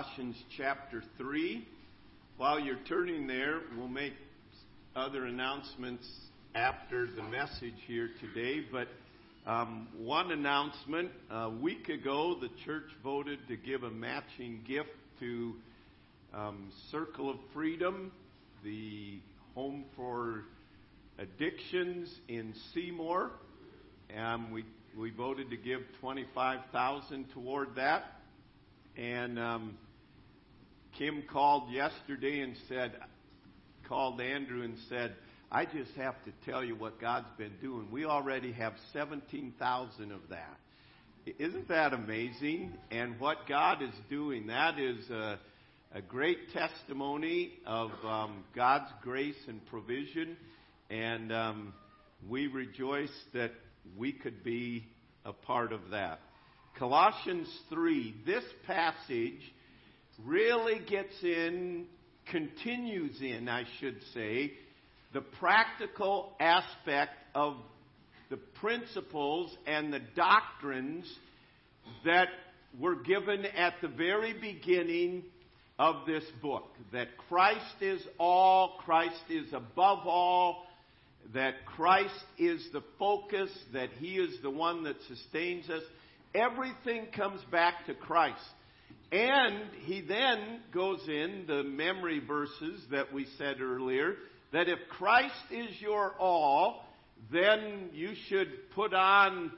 Colossians chapter 3. While you're turning there, we'll make other announcements after the message here today. But one announcement, a week ago, the church voted to give a matching gift to Circle of Freedom, the home for addictions in Seymour. We voted to give $25,000 toward that. And Kim called yesterday and called Andrew and said, I just have to tell you what God's been doing. We already have $17,000 of that. Isn't that amazing? And what God is doing, that is a great testimony of God's grace and provision. And we rejoice that we could be a part of that. Colossians 3, this passage really continues in the practical aspect of the principles and the doctrines that were given at the very beginning of this book. That Christ is all, Christ is above all, that Christ is the focus, that He is the one that sustains us. Everything comes back to Christ. And he then goes in the memory verses that we said earlier, that if Christ is your all, then you should put on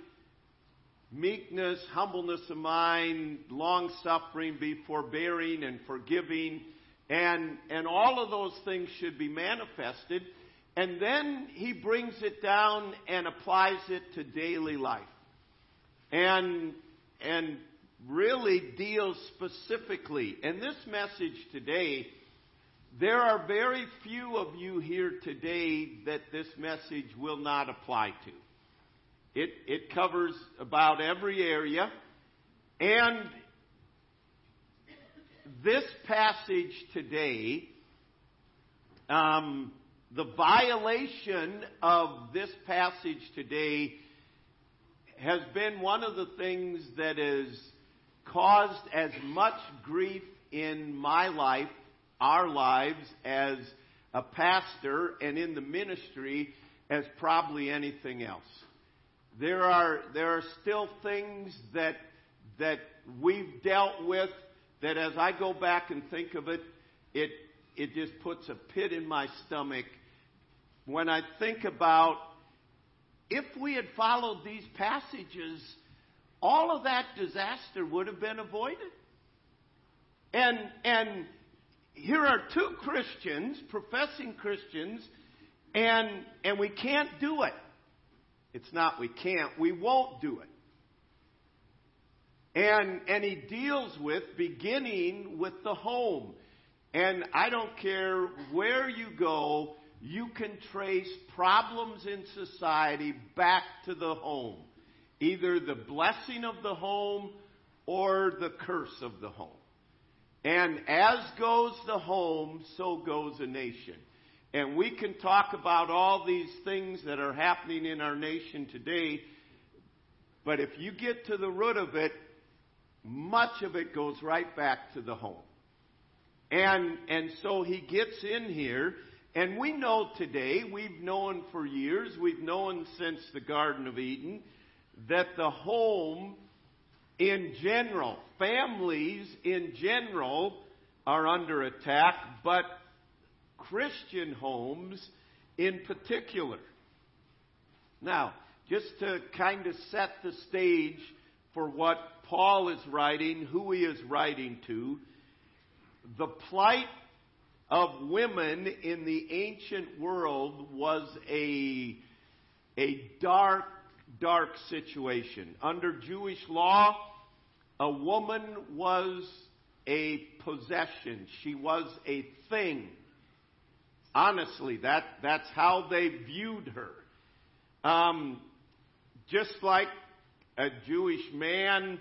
meekness, humbleness of mind, long-suffering, be forbearing and forgiving, and all of those things should be manifested. And then he brings it down and applies it to daily life. And really deals specifically. And this message today, there are very few of you here today that this message will not apply to. It covers about every area. And this passage today, the violation of this passage today has been one of the things that has caused as much grief in my life, our lives, as a pastor and in the ministry as probably anything else. There are still things that we've dealt with that as I go back and think of it, it just puts a pit in my stomach when I think about if we had followed these passages, all of that disaster would have been avoided. And here are two Christians, professing Christians, and we can't do it. It's not we can't, we won't do it. And he deals with beginning with the home. And I don't care where you go, you can trace problems in society back to the home. Either the blessing of the home or the curse of the home. And as goes the home, so goes a nation. And we can talk about all these things that are happening in our nation today, but if you get to the root of it, much of it goes right back to the home. And so he gets in here. And we know today, we've known for years, we've known since the Garden of Eden, that the home in general, families in general, are under attack, but Christian homes in particular. Now, just to kind of set the stage for what Paul is writing, who he is writing to, the plight of women in the ancient world was a dark, dark situation. Under Jewish law, a woman was a possession. She was a thing. Honestly, that's how they viewed her. Just like a Jewish man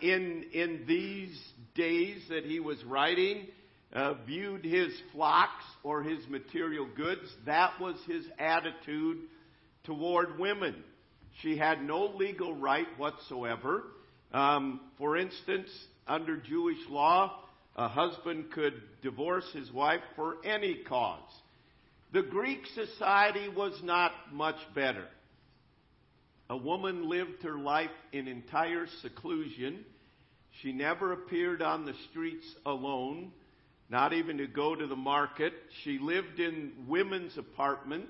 in these days that he was writing, viewed his flocks or his material goods. That was his attitude toward women. She had no legal right whatsoever. For instance, under Jewish law, a husband could divorce his wife for any cause. The Greek society was not much better. A woman lived her life in entire seclusion. She never appeared on the streets alone, not even to go to the market. She lived in women's apartments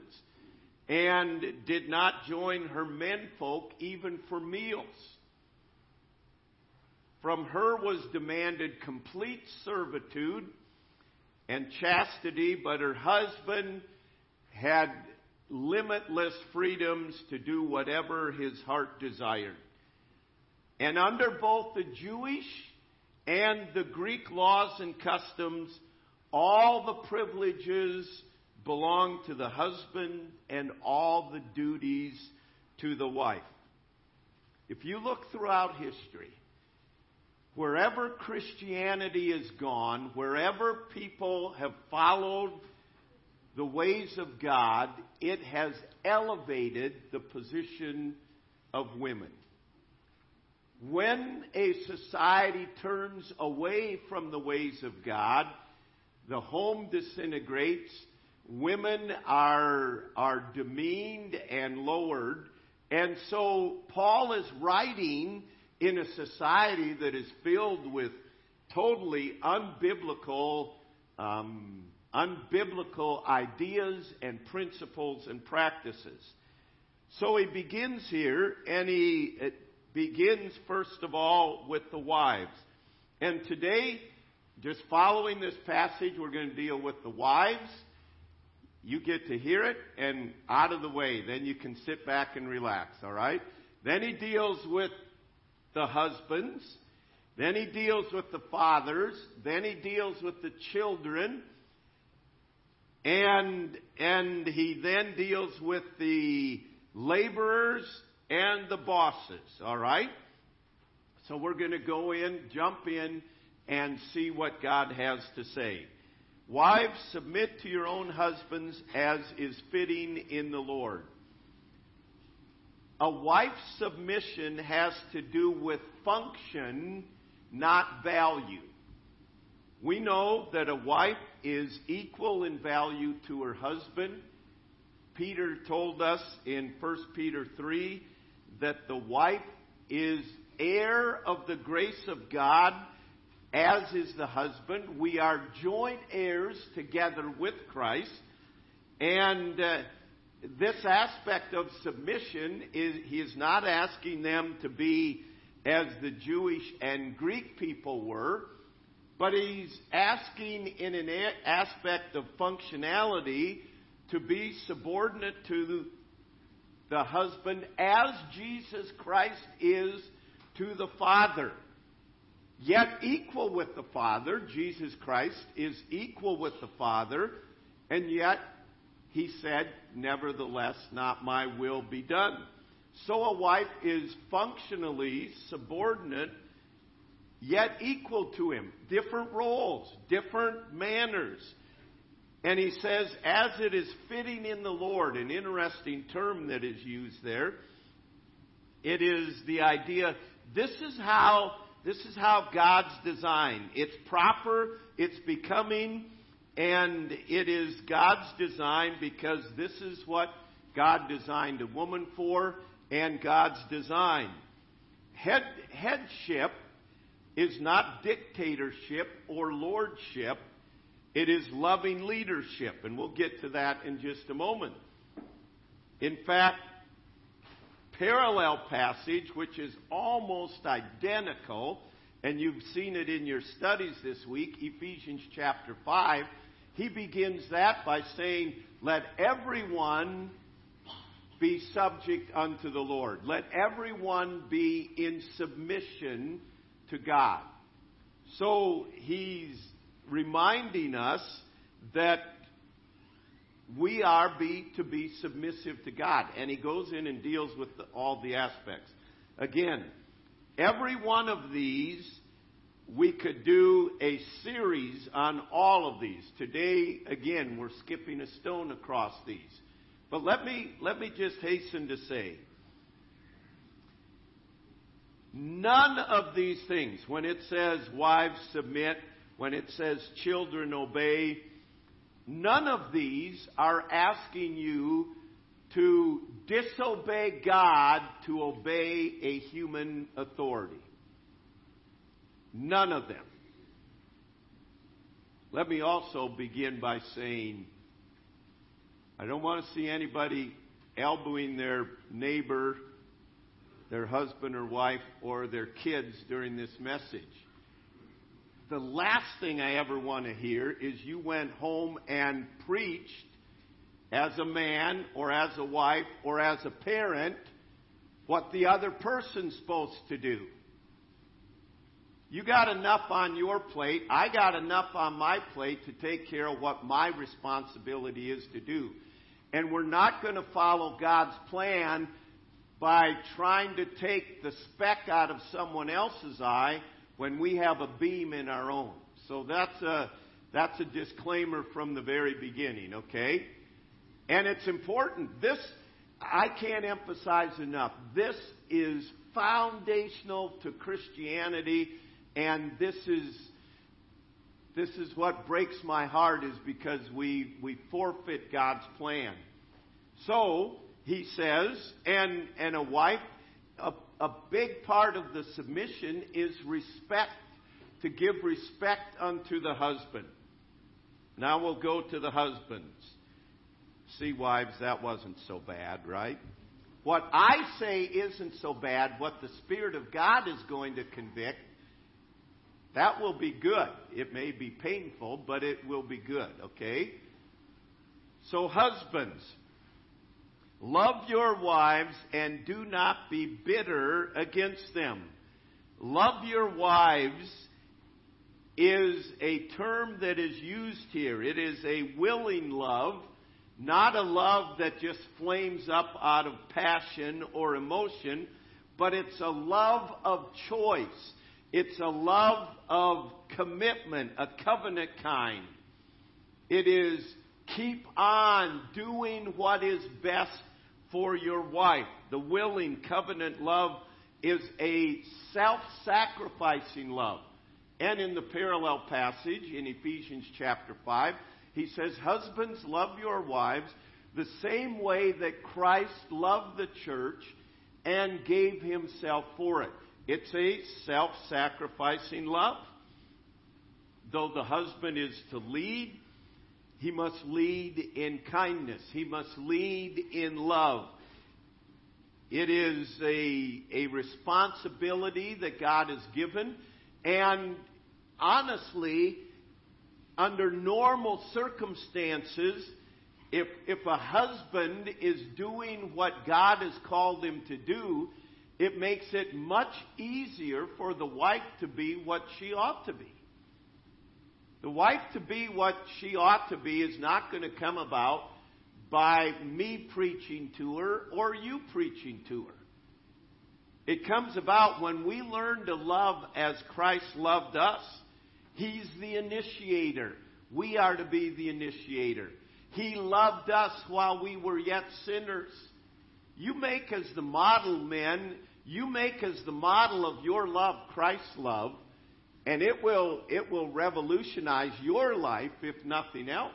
and did not join her menfolk even for meals. From her was demanded complete servitude and chastity, but her husband had limitless freedoms to do whatever his heart desired. And under both the Jewish and the Greek laws and customs, all the privileges belonged to the husband and all the duties to the wife. If you look throughout history, wherever Christianity has gone, wherever people have followed the ways of God, it has elevated the position of women. When a society turns away from the ways of God, the home disintegrates, women are demeaned and lowered, and so Paul is writing in a society that is filled with totally unbiblical ideas and principles and practices. So he begins here, and he begins first of all with the wives. And today, just following this passage, we're going to deal with the wives. You get to hear it and out of the way. Then you can sit back and relax, all right? Then he deals with the husbands. Then he deals with the fathers. Then he deals with the children. And he then deals with the laborers and the bosses, all right? So we're going to go in, jump in, and see what God has to say. Wives, submit to your own husbands as is fitting in the Lord. A wife's submission has to do with function, not value. We know that a wife is equal in value to her husband. Peter told us in 1 Peter 3 that the wife is heir of the grace of God, as is the husband. We are joint heirs together with Christ. And this aspect of submission, he is not asking them to be as the Jewish and Greek people were, but he's asking in an aspect of functionality to be subordinate to the husband as Jesus Christ is to the Father. Yet equal with the Father, Jesus Christ is equal with the Father, and yet he said, nevertheless, not my will be done. So a wife is functionally subordinate, yet equal to him. Different roles, different manners. And he says, as it is fitting in the Lord, an interesting term that is used there. It is the idea, this is how God's designed. It's proper, it's becoming, and it is God's design because this is what God designed a woman for, and God's design. Headship is not dictatorship or lordship. It is loving leadership, and we'll get to that in just a moment. In fact, parallel passage, which is almost identical, and you've seen it in your studies this week, Ephesians chapter 5, he begins that by saying, let everyone be subject unto the Lord. Let everyone be in submission to God. So he's reminding us that we are to be submissive to God. And he goes in and deals with all the aspects. Again, every one of these, we could do a series on all of these. Today, again, we're skipping a stone across these. But let me just hasten to say, None of these things, when it says wives submit, when it says children obey, none of these are asking you to disobey God to obey a human authority. None of them. Let me also begin by saying, I don't want to see anybody elbowing their neighbor, their husband or wife, or their kids during this message. The last thing I ever want to hear is you went home and preached as a man or as a wife or as a parent what the other person's supposed to do. You got enough on your plate. I got enough on my plate to take care of what my responsibility is to do. And we're not going to follow God's plan by trying to take the speck out of someone else's eye when we have a beam in our own. So that's a disclaimer from the very beginning, okay? And it's important. This, I can't emphasize enough. This is foundational to Christianity, and this is what breaks my heart, is because we forfeit God's plan. So, he says, and a wife, a big part of the submission is respect, to give respect unto the husband. Now we'll go to the husbands. See, wives, that wasn't so bad, right? What I say isn't so bad. What the Spirit of God is going to convict, that will be good. It may be painful, but it will be good, okay? So husbands, love your wives and do not be bitter against them. Love your wives is a term that is used here. It is a willing love, not a love that just flames up out of passion or emotion, but it's a love of choice. It's a love of commitment, a covenant kind. It is keep on doing what is best for your wife. The willing covenant love is a self-sacrificing love. And in the parallel passage in Ephesians chapter 5, he says, husbands, love your wives the same way that Christ loved the church and gave himself for it. It's a self-sacrificing love. Though the husband is to lead, he must lead in kindness. He must lead in love. It is a responsibility that God has given. And honestly, under normal circumstances, if a husband is doing what God has called him to do, it makes it much easier for the wife to be what she ought to be. The wife to be what she ought to be is not going to come about by me preaching to her or you preaching to her. It comes about when we learn to love as Christ loved us. He's the initiator. We are to be the initiator. He loved us while we were yet sinners. You make as the model, men, you make as the model of your love Christ's love. And it will revolutionize your life, if nothing else.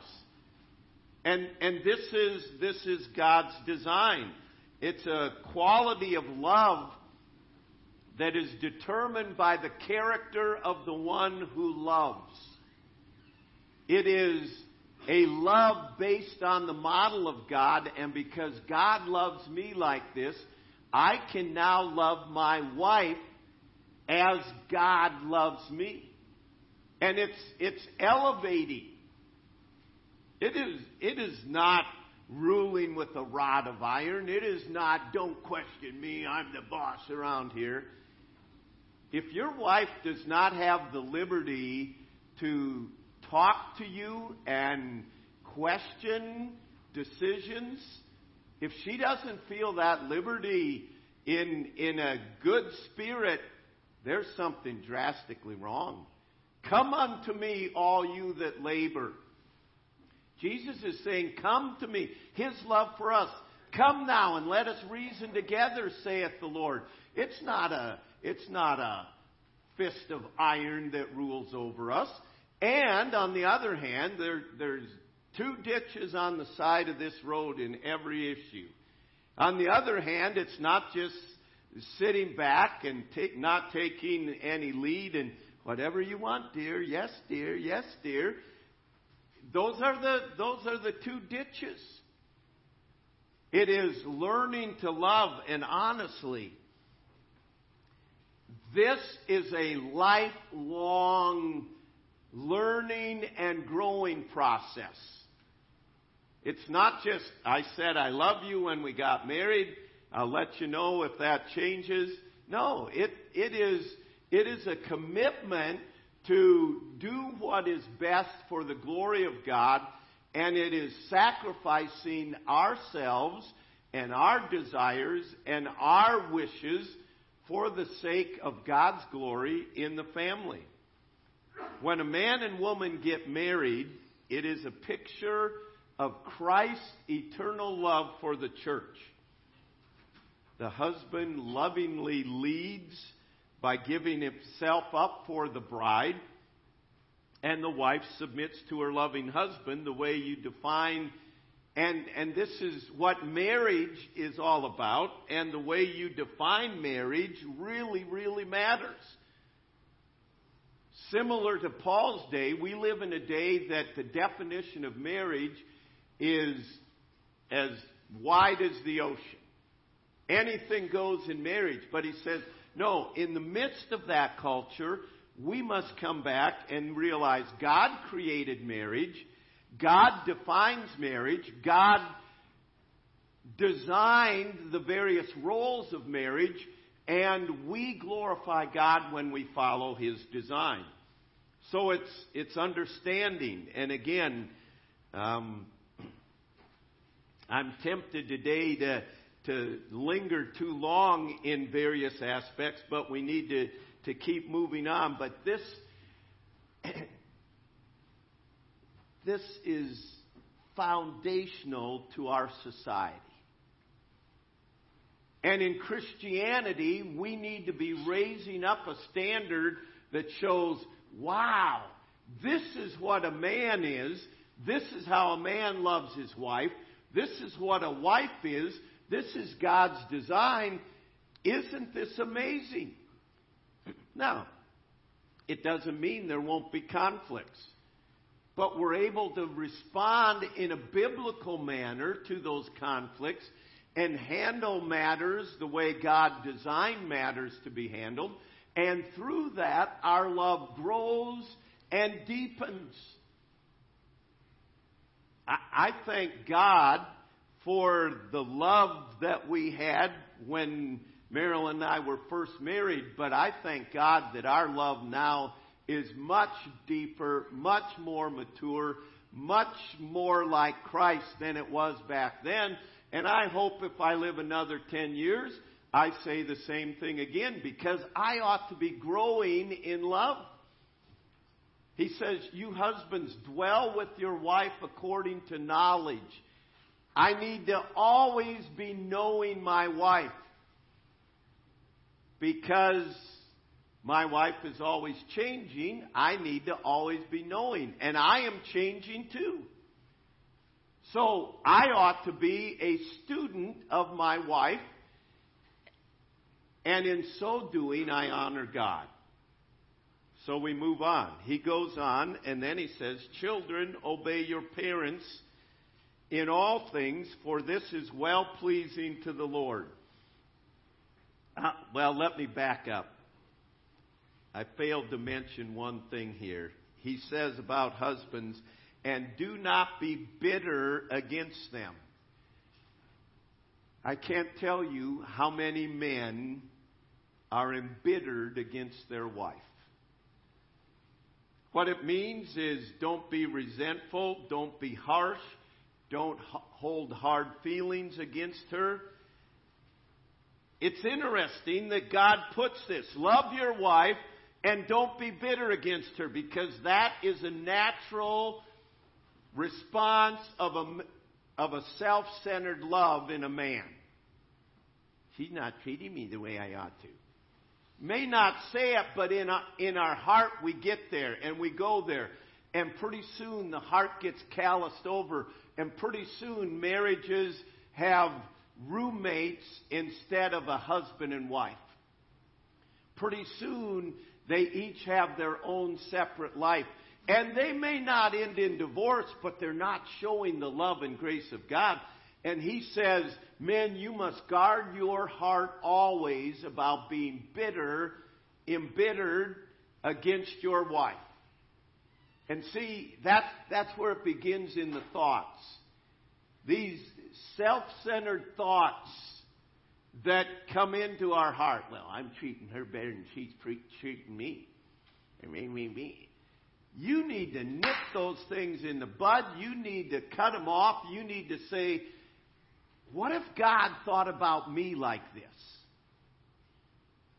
And this is God's design. It's a quality of love that is determined by the character of the one who loves. It is a love based on the model of God, and because God loves me like this, I can now love my wife as God loves me. And it's elevating. It is not ruling with a rod of iron. It is not, don't question me, I'm the boss around here. If your wife does not have the liberty to talk to you and question decisions, if she doesn't feel that liberty in a good spirit, there's something drastically wrong. Come unto me, all you that labor. Jesus is saying, come to me. His love for us. Come now and let us reason together, saith the Lord. It's not a, It's not a fist of iron that rules over us. And on the other hand, there's two ditches on the side of this road in every issue. On the other hand, it's not just sitting back and not taking any lead and whatever you want, dear. Yes, dear. Yes, dear. Those are the two ditches. It is learning to love, and honestly, this is a lifelong learning and growing process. It's not just, I said I love you when we got married. I'll let you know if that changes. No, it is a commitment to do what is best for the glory of God, and it is sacrificing ourselves and our desires and our wishes for the sake of God's glory in the family. When a man and woman get married, it is a picture of Christ's eternal love for the church. The husband lovingly leads by giving himself up for the bride, and the wife submits to her loving husband. The way you define, and this is what marriage is all about, and the way you define marriage really, really matters. Similar to Paul's day, we live in a day that the definition of marriage is as wide as the ocean. Anything goes in marriage. But he says, no, in the midst of that culture, we must come back and realize God created marriage. God defines marriage. God designed the various roles of marriage. And we glorify God when we follow His design. So it's understanding. And again, I'm tempted today to linger too long in various aspects, but we need to keep moving on. But this is foundational to our society. And in Christianity, we need to be raising up a standard that shows, wow, this is what a man is. This is how a man loves his wife. This is what a wife is. This is God's design. Isn't this amazing? Now, it doesn't mean there won't be conflicts. But we're able to respond in a biblical manner to those conflicts and handle matters the way God designed matters to be handled. And through that, our love grows and deepens. I thank God for the love that we had when Marilyn and I were first married. But I thank God that our love now is much deeper, much more mature, much more like Christ than it was back then. And I hope if I live another 10 years, I say the same thing again, because I ought to be growing in love. He says, you husbands, dwell with your wife according to knowledge. I need to always be knowing my wife, because my wife is always changing. I need to always be knowing, and I am changing too. So I ought to be a student of my wife, and in so doing, I honor God. So we move on. He goes on, and then he says, children, obey your parents in all things, for this is well-pleasing to the Lord. Let me back up. I failed to mention one thing here. He says about husbands, and do not be bitter against them. I can't tell you how many men are embittered against their wife. What it means is don't be resentful, don't be harsh, don't hold hard feelings against her. It's interesting that God puts this. Love your wife and don't be bitter against her, because that is a natural response of a self-centered love in a man. She's not treating me the way I ought to. may not say it, but in our heart we get there and we go there. And pretty soon the heart gets calloused over. And pretty soon marriages have roommates instead of a husband and wife. Pretty soon they each have their own separate life. And they may not end in divorce, but they're not showing the love and grace of God. And he says, men, you must guard your heart always about being bitter, embittered against your wife. And see, that's where it begins in the thoughts. These self-centered thoughts that come into our heart. Well, I'm treating her better than she's treating me. You need to nip those things in the bud. You need to cut them off. You need to say, what if God thought about me like this?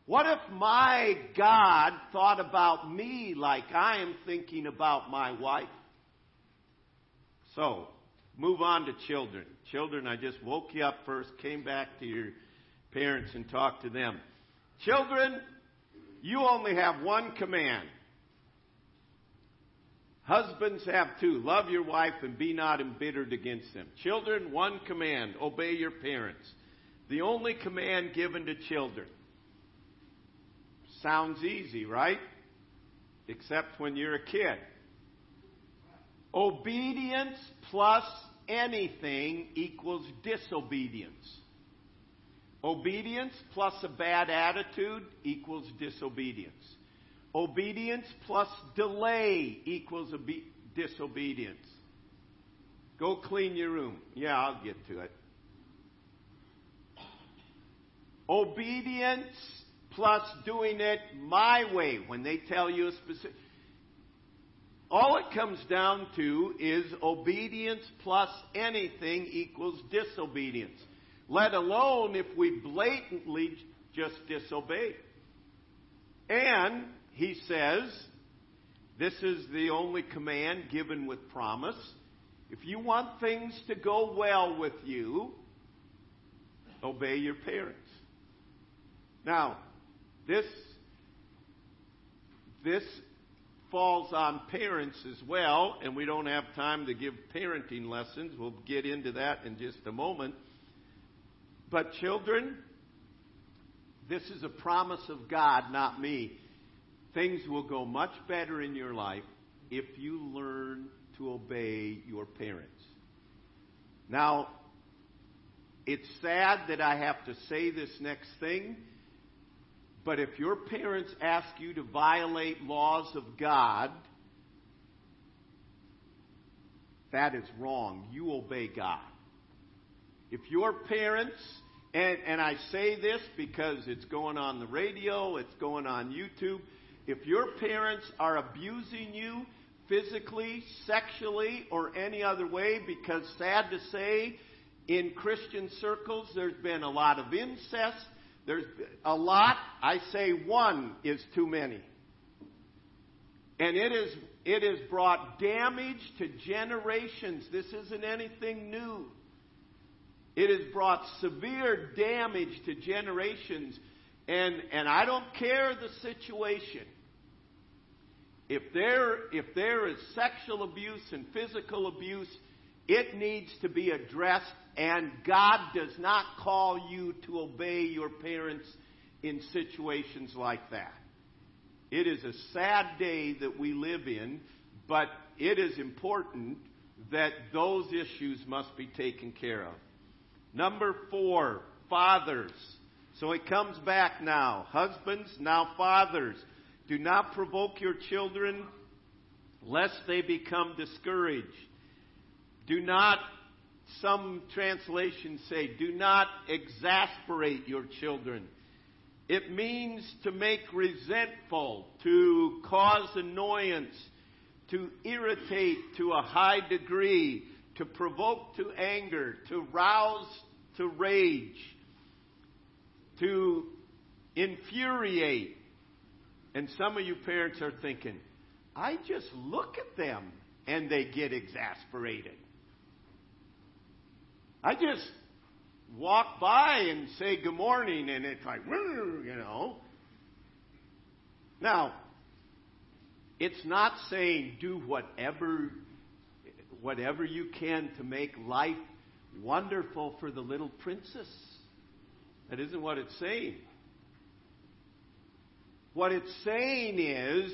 What if my God thought about me like I am thinking about my wife? So, move on to children. Children, I just woke you up first, came back to your parents and talked to them. Children, you only have one command. Husbands have two. Love your wife and be not embittered against them. Children, one command. Obey your parents. The only command given to children. Sounds easy, right? Except when you're a kid. Obedience plus anything equals disobedience. Obedience plus a bad attitude equals disobedience. Obedience plus delay equals disobedience. Go clean your room. Yeah, I'll get to it. Obedience plus doing it my way when they tell you a specific... All it comes down to is obedience plus anything equals disobedience. Let alone if we blatantly just disobey. And he says, this is the only command given with promise. If you want things to go well with you, obey your parents. Now, this falls on parents as well, and we don't have time to give parenting lessons. We'll get into that in just a moment. But children, this is a promise of God, not me. Things will go much better in your life if you learn to obey your parents. Now, it's sad that I have to say this next thing, but if your parents ask you to violate laws of God, that is wrong. You obey God. If your parents, and I say this because it's going on the radio, it's going on YouTube, if your parents are abusing you physically, sexually, or any other way, because sad to say, in Christian circles, there's been a lot of incest. There's a lot. I say one is too many. And it has brought damage to generations. This isn't anything new. It has brought severe damage to generations, and I don't care the situation. If there is sexual abuse and physical abuse, it needs to be addressed, and God does not call you to obey your parents in situations like that. It is a sad day that we live in, but it is important that those issues must be taken care of. Number 4, fathers. So it comes back now. Husbands, now fathers. Do not provoke your children, lest they become discouraged. Do not, some translations say, do not exasperate your children. It means to make resentful, to cause annoyance, to irritate to a high degree, to provoke to anger, to rouse to rage, to infuriate. And some of you parents are thinking, I just look at them and they get exasperated. I just walk by and say good morning and it's like, you know. Now, it's not saying do whatever you can to make life wonderful for the little princess. That isn't what it's saying. What it's saying is,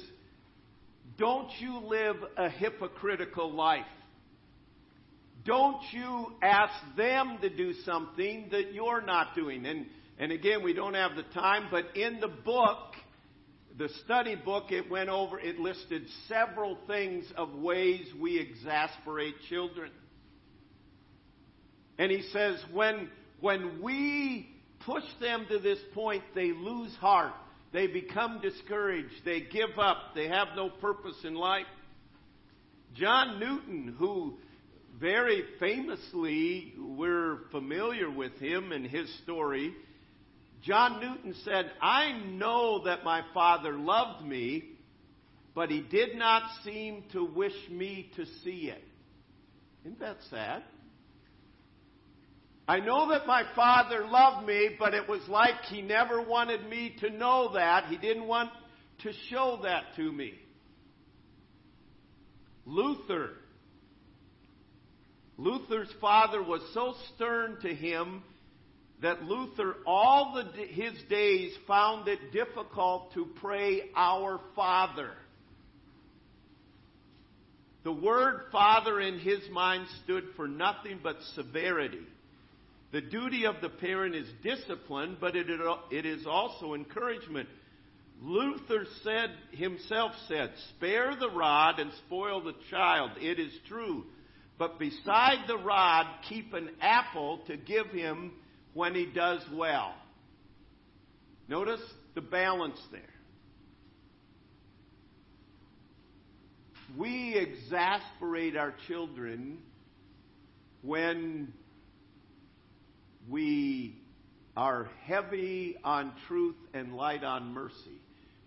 don't you live a hypocritical life. Don't you ask them to do something that you're not doing. And again, we don't have the time, but in the book, the study book, it listed several things of ways we exasperate children. And he says, when we push them to this point, they lose heart. They become discouraged. They give up. They have no purpose in life. John Newton, who very famously, we're familiar with him and his story. John Newton said, I know that my Father loved me, but He did not seem to wish me to see it. Isn't that sad? I know that my Father loved me, but it was like He never wanted me to know that. He didn't want to show that to me. Luther's father was so stern to him that Luther, all his days, found it difficult to pray Our Father. The word Father in his mind stood for nothing but severity. The duty of the parent is discipline, but it is also encouragement. Luther himself said, spare the rod and spoil the child. It is true. But beside the rod, keep an apple to give him when he does well. Notice the balance there. We exasperate our children when we are heavy on truth and light on mercy.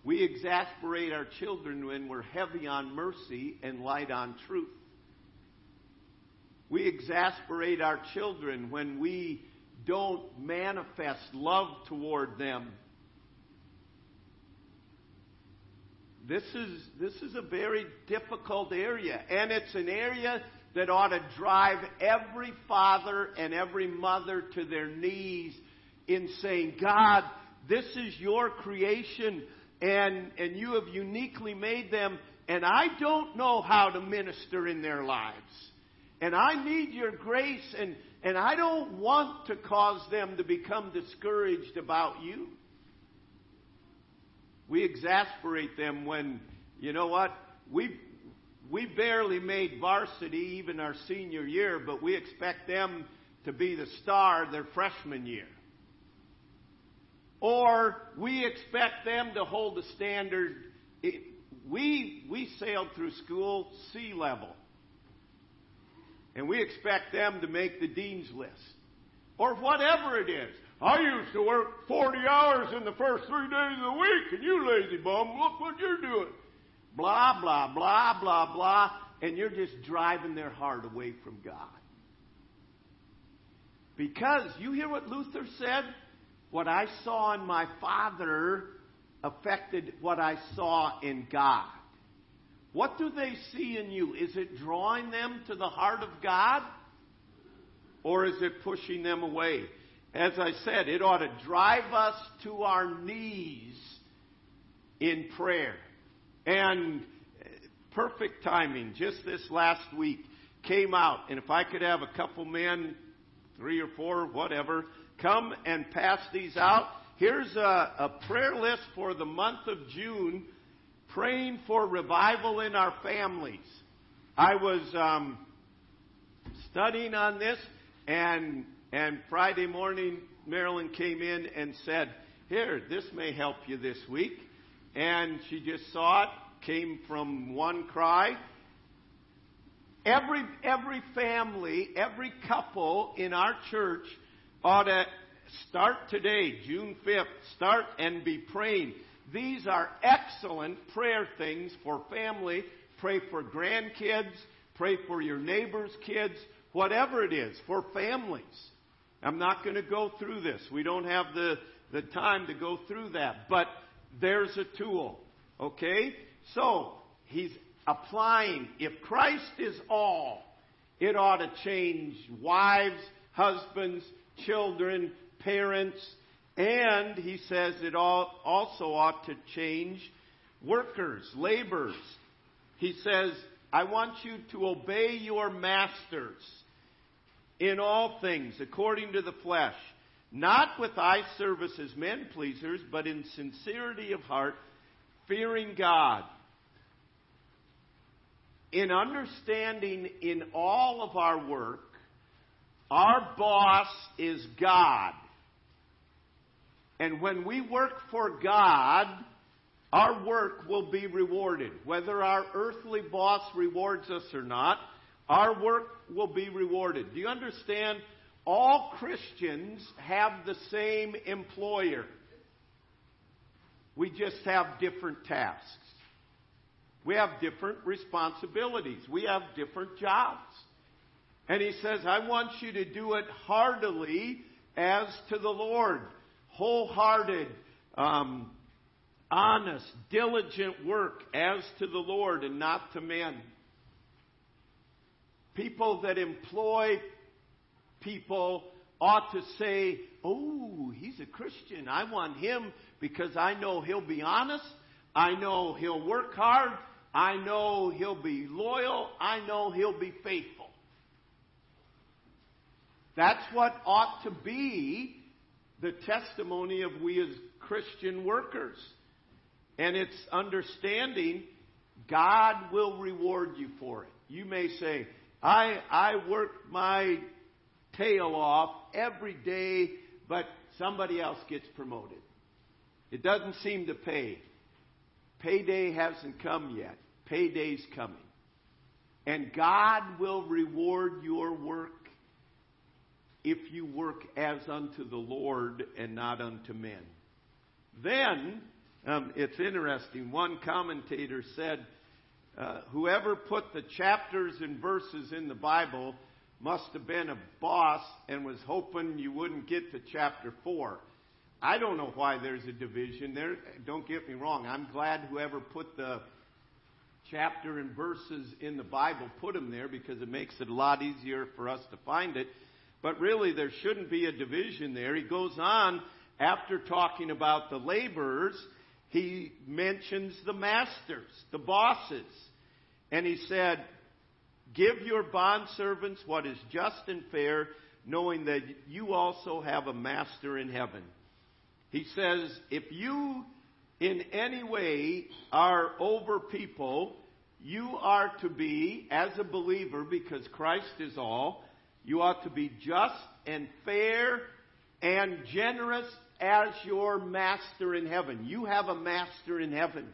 We exasperate our children when we're heavy on mercy and light on truth. We exasperate our children when we don't manifest love toward them. This is a very difficult area, and it's an area that ought to drive every father and every mother to their knees in saying, God, this is your creation, and you have uniquely made them, and I don't know how to minister in their lives. And I need your grace, and I don't want to cause them to become discouraged about you. We exasperate them when, you know what, we barely made varsity even our senior year, but we expect them to be the star their freshman year. Or we expect them to hold the standard. We sailed through school sea level. And we expect them to make the dean's list. Or whatever it is. I used to work 40 hours in the first 3 days of the week, and you lazy bum, look what you're doing. Blah, blah, blah, blah, blah. And you're just driving their heart away from God. Because, you hear what Luther said? What I saw in my father affected what I saw in God. What do they see in you? Is it drawing them to the heart of God? Or is it pushing them away? As I said, it ought to drive us to our knees in prayer. And perfect timing, just this last week, came out. And if I could have a couple men, 3 or 4, whatever, come and pass these out. Here's a prayer list for the month of June, praying for revival in our families. I was studying on this, and Friday morning, Marilyn came in and said, here, this may help you this week. And she just saw it, came from one cry. Every family, every couple in our church ought to start today, June 5th, start and be praying. These are excellent prayer things for family. Pray for grandkids, pray for your neighbor's kids, whatever it is, for families. I'm not going to go through this. We don't have the time to go through that, but there's a tool. Okay? So, he's applying. If Christ is all, it ought to change wives, husbands, children, parents, and he says it also ought to change workers, laborers. He says, I want you to obey your masters in all things according to the flesh, not with eye service as men pleasers, but in sincerity of heart, fearing God. In understanding in all of our work, our boss is God. And when we work for God, our work will be rewarded. Whether our earthly boss rewards us or not, our work will be rewarded. Do you understand? All Christians have the same employer. We just have different tasks. We have different responsibilities. We have different jobs. And he says, I want you to do it heartily as to the Lord. Wholehearted, honest, diligent work as to the Lord and not to men. People that employ people ought to say, oh, he's a Christian. I want him because I know he'll be honest. I know he'll work hard. I know he'll be loyal. I know he'll be faithful. That's what ought to be the testimony of we as Christian workers. And it's understanding God will reward you for it. You may say, I work my tail off every day, but somebody else gets promoted. It doesn't seem to pay. Payday hasn't come yet. Payday's coming. And God will reward your work if you work as unto the Lord and not unto men. Then, it's interesting, one commentator said, whoever put the chapters and verses in the Bible must have been a boss and was hoping you wouldn't get to chapter 4. I don't know why there's a division there. Don't get me wrong. I'm glad whoever put the chapter and verses in the Bible put them there because it makes it a lot easier for us to find it. But really, there shouldn't be a division there. He goes on, after talking about the laborers, he mentions the masters, the bosses. And he said, give your bondservants what is just and fair, knowing that you also have a master in heaven. He says, if you in any way are over people, you are to be, as a believer, because Christ is all, you ought to be just and fair and generous as your master in heaven. You have a master in heaven.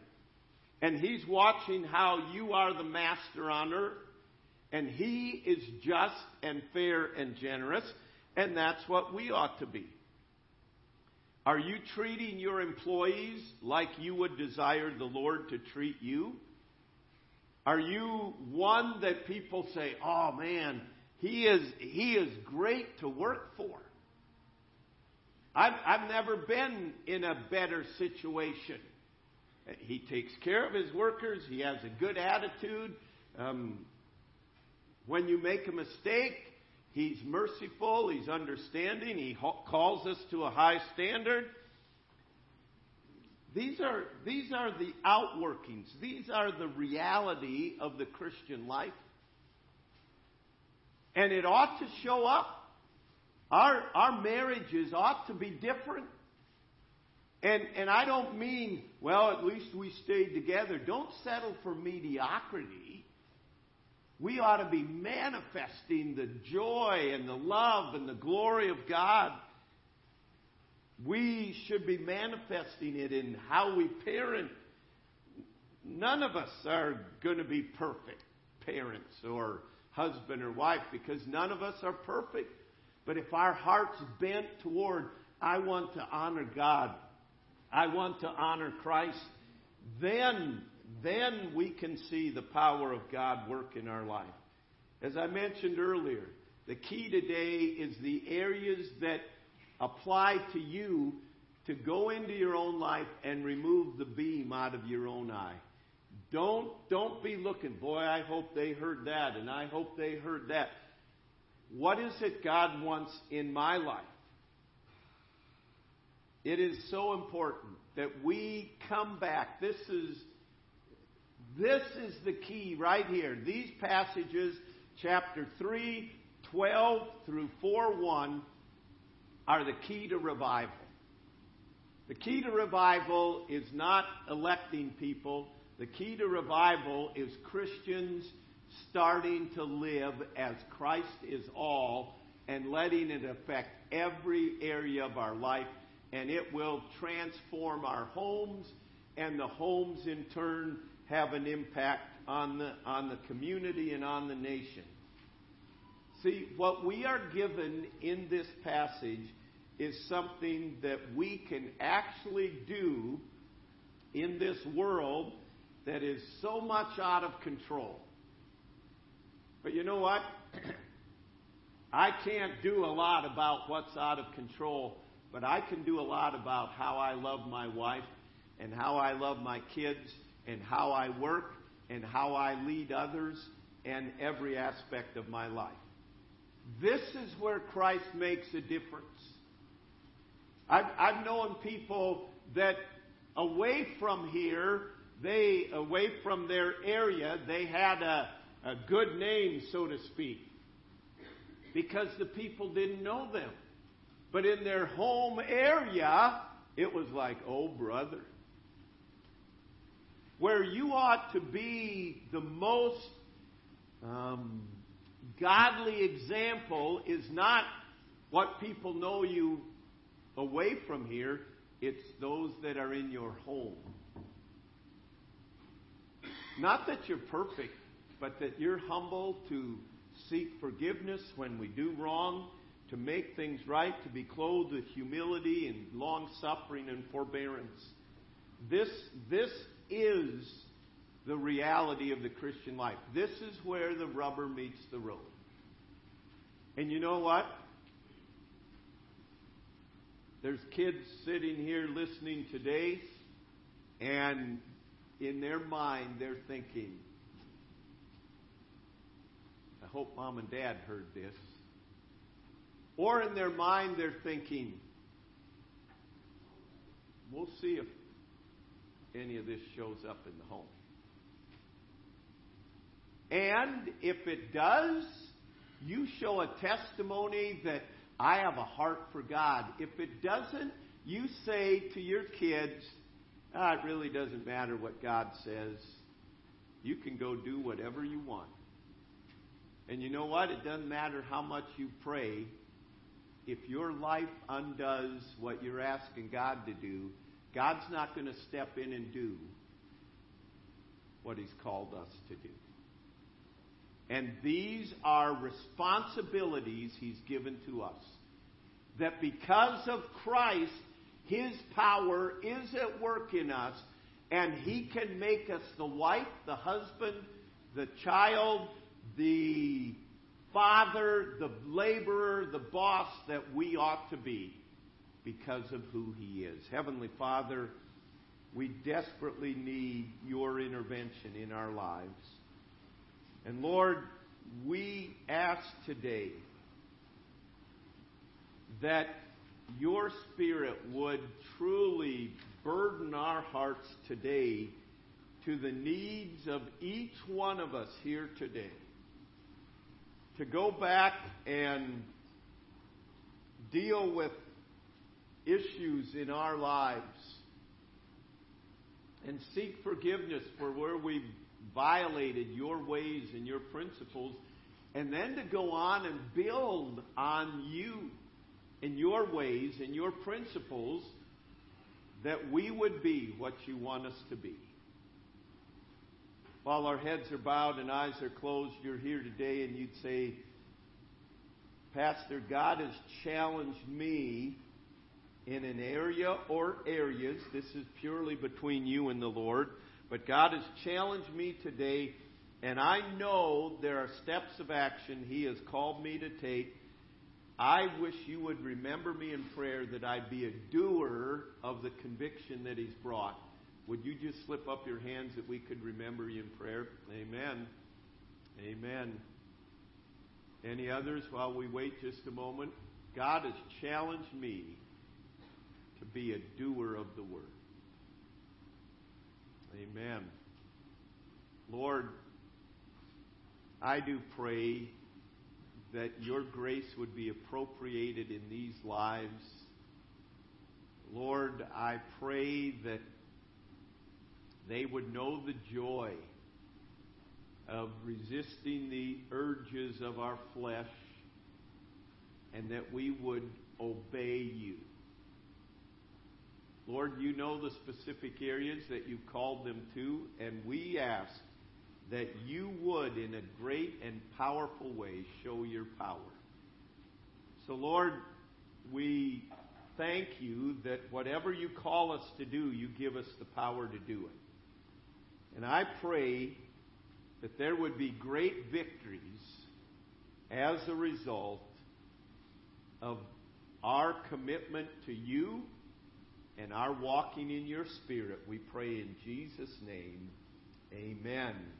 And he's watching how you are the master on earth. And he is just and fair and generous. And that's what we ought to be. Are you treating your employees like you would desire the Lord to treat you? Are you one that people say, oh man, he is great to work for. I've never been in a better situation. He takes care of his workers. He has a good attitude. When you make a mistake, he's merciful. He's understanding. He calls us to a high standard. These are the outworkings. These are the reality of the Christian life. And it ought to show up. Our marriages ought to be different. And I don't mean, well, at least we stayed together. Don't settle for mediocrity. We ought to be manifesting the joy and the love and the glory of God. We should be manifesting it in how we parent. None of us are going to be perfect parents or husband or wife because none of us are perfect. But if our heart's bent toward, I want to honor God, I want to honor Christ, then we can see the power of God work in our life. As I mentioned earlier, the key today is the areas that apply to you to go into your own life and remove the beam out of your own eye. Don't be looking, boy, I hope they heard that, and I hope they heard that. What is it God wants in my life? It is so important that we come back. This is the key right here. These passages, chapter 3, 12 through 4:1, are the key to revival. The key to revival is not electing people. The key to revival is Christians starting to live as Christ is all and letting it affect every area of our life. And it will transform our homes, and the homes in turn have an impact on the community and on the nation. See, what we are given in this passage is something that we can actually do in this world that is so much out of control. But you know what? I can't do a lot about what's out of control, but I can do a lot about how I love my wife and how I love my kids and how I work and how I lead others and every aspect of my life. This is where Christ makes a difference. I've known people that away from here, away from their area, they had a good name, so to speak, because the people didn't know them. But in their home area, it was like, oh, brother. Where you ought to be the most godly example is not what people know you away from here. It's those that are in your home. Not that you're perfect, but that you're humble to seek forgiveness when we do wrong, to make things right, to be clothed with humility and long-suffering and forbearance. This is the reality of the Christian life. This is where the rubber meets the road. And you know what? There's kids sitting here listening today, and in their mind they're thinking, I hope Mom and Dad heard this. Or in their mind, they're thinking, we'll see if any of this shows up in the home. And if it does, you show a testimony that I have a heart for God. If it doesn't, you say to your kids, it really doesn't matter what God says. You can go do whatever you want. And you know what? It doesn't matter how much you pray. If your life undoes what you're asking God to do, God's not going to step in and do what He's called us to do. And these are responsibilities He's given to us. That because of Christ, His power is at work in us, and He can make us the wife, the husband, the child, the father, the laborer, the boss that we ought to be because of who He is. Heavenly Father, we desperately need Your intervention in our lives. And Lord, we ask today that Your Spirit would truly burden our hearts today to the needs of each one of us here today. To go back and deal with issues in our lives and seek forgiveness for where we've violated Your ways and Your principles, and then to go on and build on You and Your ways and Your principles, that we would be what You want us to be. While our heads are bowed and eyes are closed, you're here today and you'd say, Pastor, God has challenged me in an area or areas. This is purely between you and the Lord. But God has challenged me today, and I know there are steps of action He has called me to take. I wish you would remember me in prayer that I be a doer of the conviction that he's brought. Would you just slip up your hands that we could remember you in prayer? Amen. Amen. Any others while we wait just a moment? God has challenged me to be a doer of the word. Amen. Lord, I do pray that your grace would be appropriated in these lives. Lord, I pray that they would know the joy of resisting the urges of our flesh, and that we would obey you. Lord, you know the specific areas that you've called them to, and we ask that you would, in a great and powerful way, show your power. So, Lord, we thank you that whatever you call us to do, you give us the power to do it. And I pray that there would be great victories as a result of our commitment to you and our walking in your Spirit. We pray in Jesus' name. Amen.